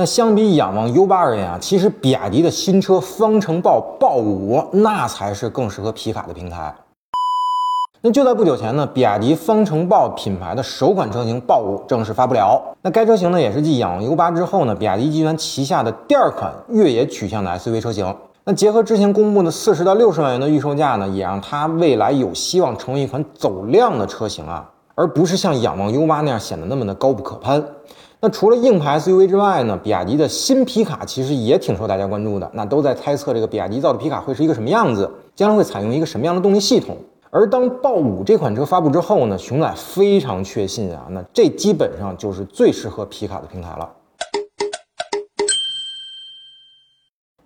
那相比仰望 U8 而言啊，其实比亚迪的新车方程豹5那才是更适合皮卡的平台。那就在不久前呢，比亚迪方程豹品牌的首款车型豹5正式发布了。那该车型呢，也是继仰望 U8 之后呢，比亚迪集团旗下的第二款越野取向的 SUV 车型。那结合之前公布的40到60万元的预售价呢，也让它未来有希望成为一款走量的车型啊，而不是像仰望 U8 那样显得那么的高不可攀。那除了硬派 SUV 之外呢，比亚迪的新皮卡其实也挺受大家关注的。那都在猜测这个比亚迪造的皮卡会是一个什么样子，将来会采用一个什么样的动力系统。而当豹5这款车发布之后呢，熊仔非常确信啊，那这基本上就是最适合皮卡的平台了。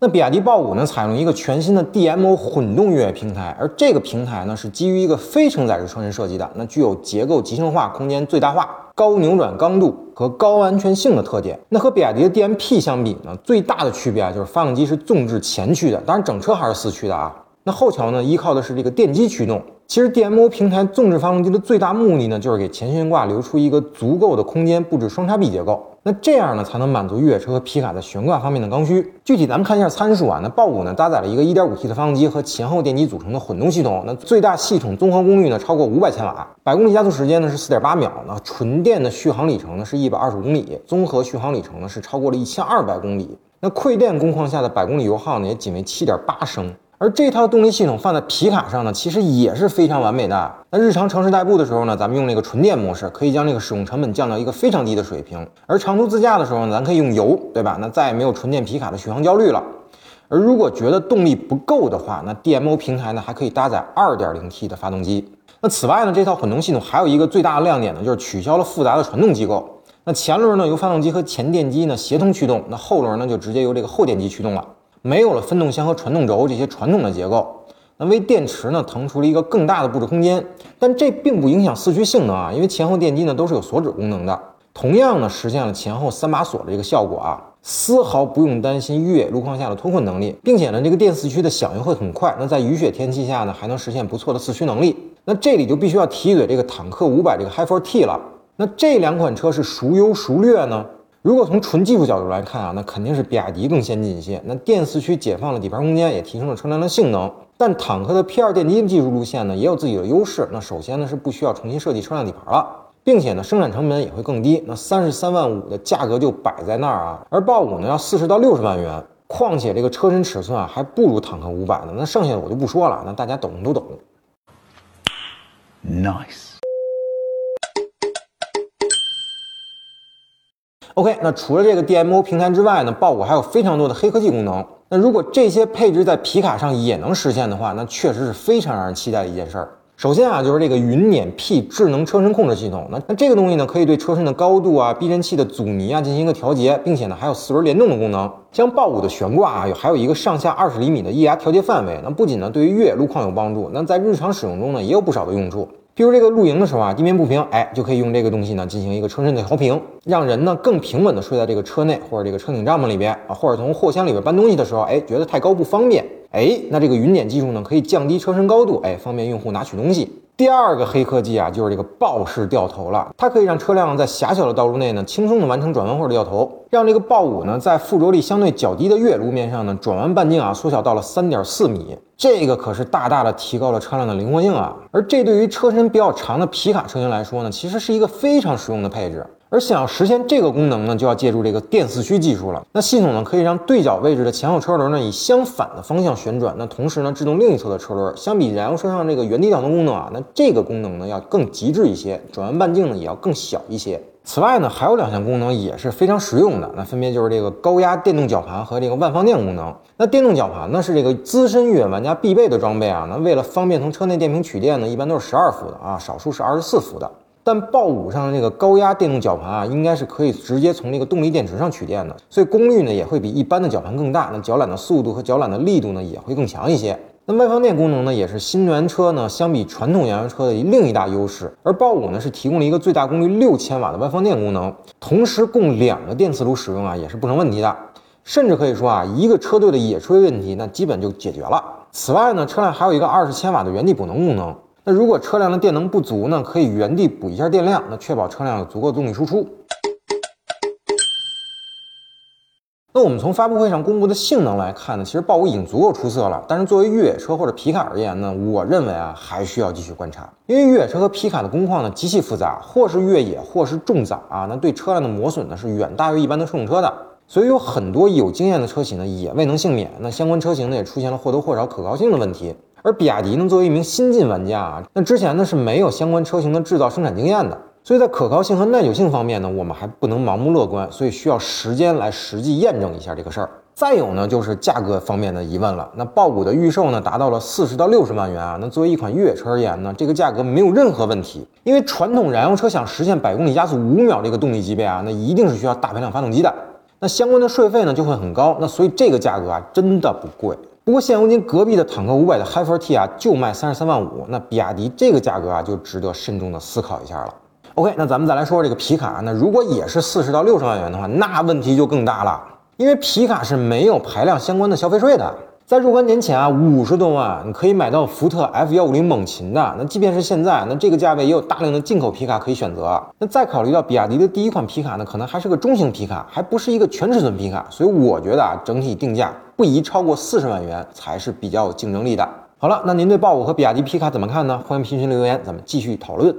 那比亚迪豹5呢，采用一个全新的 DMO 混动越野平台，而这个平台呢是基于一个非承载式车身设计的，那具有结构集成化、空间最大化、高扭转刚度和高安全性的特点。那和比亚迪的 DMP 相比呢，最大的区别啊就是发动机是纵置前驱的，当然整车还是四驱的啊。那后桥呢依靠的是这个电机驱动。其实 DMO 平台纵置发动机的最大目的呢，就是给前悬挂留出一个足够的空间布置双叉臂结构。那这样呢才能满足越野车和皮卡在悬挂方面的刚需。具体咱们看一下参数啊，那豹5呢搭载了一个 1.5T 的发动机和前后电机组成的混动系统，那最大系统综合功率呢超过500千瓦，百公里加速时间呢是 4.8 秒，那纯电的续航里程呢是120公里，综合续航里程呢是超过了1200公里。那馈电工况下的百公里油耗呢也仅为 7.8 升。而这套动力系统放在皮卡上呢，其实也是非常完美的。那日常城市代步的时候呢，咱们用那个纯电模式，可以将这个使用成本降到一个非常低的水平。而长途自驾的时候呢，咱可以用油，对吧？那再也没有纯电皮卡的续航焦虑了。而如果觉得动力不够的话，那 DMO 平台呢还可以搭载 2.0T 的发动机。那此外呢，这套混动系统还有一个最大的亮点呢，就是取消了复杂的传动机构。那前轮呢由发动机和前电机呢协同驱动，那后轮呢就直接由这个后电机驱动了。没有了分动箱和传动轴这些传统的结构，那为电池呢腾出了一个更大的布置空间，但这并不影响四驱性能啊，因为前后电机呢都是有锁止功能的，同样呢实现了前后3把锁的这个效果啊，丝毫不用担心越野路况下的脱困能力，并且呢这个电四驱的响应会很快，那在雨雪天气下呢还能实现不错的四驱能力。那这里就必须要提一嘴这个坦克500这个 Hi4T 了，那这两款车是孰优孰劣呢？如果从纯技术角度来看啊，那肯定是比亚迪更先进一些。那电四驱解放了底盘空间，也提升了车辆的性能。但坦克的 P2 电机技术路线呢，也有自己的优势。那首先呢是不需要重新设计车辆底盘了，并且呢生产成本也会更低。那33.5万的价格就摆在那儿啊，而豹5呢要40到60万元。况且这个车身尺寸啊还不如坦克500呢。那剩下的我就不说了，那大家懂都懂。Nice。OK， 那除了这个 DMO 平台之外呢，豹5还有非常多的黑科技功能。那如果这些配置在皮卡上也能实现的话，那确实是非常让人期待的一件事儿。首先啊，就是这个云辇 P 智能车身控制系统，那这个东西呢，可以对车身的高度啊、避震器的阻尼啊进行一个调节，并且呢还有4轮联动的功能。像豹5的悬挂啊，还有一个上下20厘米的液压调节范围，那不仅呢对于越野路况有帮助，那在日常使用中呢也有不少的用处。比如这个露营的时候啊，地面不平，就可以用这个东西呢进行一个车身的调平，让人呢更平稳的睡在这个车内或者这个车顶帐篷里边啊，或者从货箱里边搬东西的时候，觉得太高不方便，那这个云辇技术呢可以降低车身高度，方便用户拿取东西。第二个黑科技啊，就是这个豹式掉头了，它可以让车辆在狭小的道路内呢轻松的完成转弯或者掉头，让这个豹5呢在附着力相对较低的越野路面上呢转弯半径啊缩小到了 3.4 米，这个可是大大的提高了车辆的灵活性啊，而这对于车身比较长的皮卡车型来说呢，其实是一个非常实用的配置。而想要实现这个功能呢，就要借助这个电四驱技术了。那系统呢可以让对角位置的前后车轮呢以相反的方向旋转，那同时呢制动另一侧的车轮。相比燃油车上这个原地导航功能啊，那这个功能呢要更极致一些，转弯半径呢也要更小一些。此外呢还有2项功能也是非常实用的，那分别就是这个高压电动绞盘和这个万放电功能。那电动绞盘呢是这个资深越野玩家必备的装备啊，那为了方便从车内电瓶取电呢，一般都是12伏的啊，少数是24伏的。但豹5上的这个高压电动绞盘啊，应该是可以直接从这个动力电池上取电的，所以功率呢也会比一般的绞盘更大，那绞缆的速度和绞缆的力度呢也会更强一些。那外放电功能呢也是新能源车呢相比传统燃油车的另一大优势，而豹5呢是提供了一个最大功率6000瓦的外放电功能，同时供2个电磁炉使用啊也是不成问题的，甚至可以说啊一个车队的野炊问题那基本就解决了。此外呢车辆还有一个20千瓦的原地补能功能，那如果车辆的电能不足呢可以原地补一下电量，那确保车辆有足够动力输出。那我们从发布会上公布的性能来看呢，其实豹五已经足够出色了。但是作为越野车或者皮卡而言呢，我认为啊还需要继续观察，因为越野车和皮卡的工况呢极其复杂，或是越野或是重载啊，那对车辆的磨损呢是远大于一般的乘用车的。所以有很多有经验的车企呢也未能幸免，那相关车型呢也出现了或多或少可靠性的问题。而比亚迪呢作为一名新晋玩家啊，那之前呢是没有相关车型的制造生产经验的。所以在可靠性和耐久性方面呢，我们还不能盲目乐观，所以需要时间来实际验证一下这个事儿。再有呢，就是价格方面的疑问了。那豹五的预售呢，达到了40到60万元啊。那作为一款越野车而言呢，这个价格没有任何问题，因为传统燃油车想实现100公里加速5秒这个动力级别啊，那一定是需要大排量发动机的。那相关的税费呢就会很高，那所以这个价格啊真的不贵。不过现如今隔壁的坦克500的 Hi4T 啊，就卖33.5万，那比亚迪这个价格啊就值得慎重的思考一下了。OK， 那咱们再来说这个皮卡，那如果也是40到60万元的话，那问题就更大了，因为皮卡是没有排量相关的消费税的。在若干年前啊，50多万你可以买到福特 F150 猛禽的，那即便是现在，那这个价位也有大量的进口皮卡可以选择。那再考虑到比亚迪的第一款皮卡呢，可能还是个中型皮卡，还不是一个全尺寸皮卡，所以我觉得啊，整体定价不宜超过40万元才是比较有竞争力的。好了，那您对豹五和比亚迪皮卡怎么看呢？欢迎评论留言，咱们继续讨论。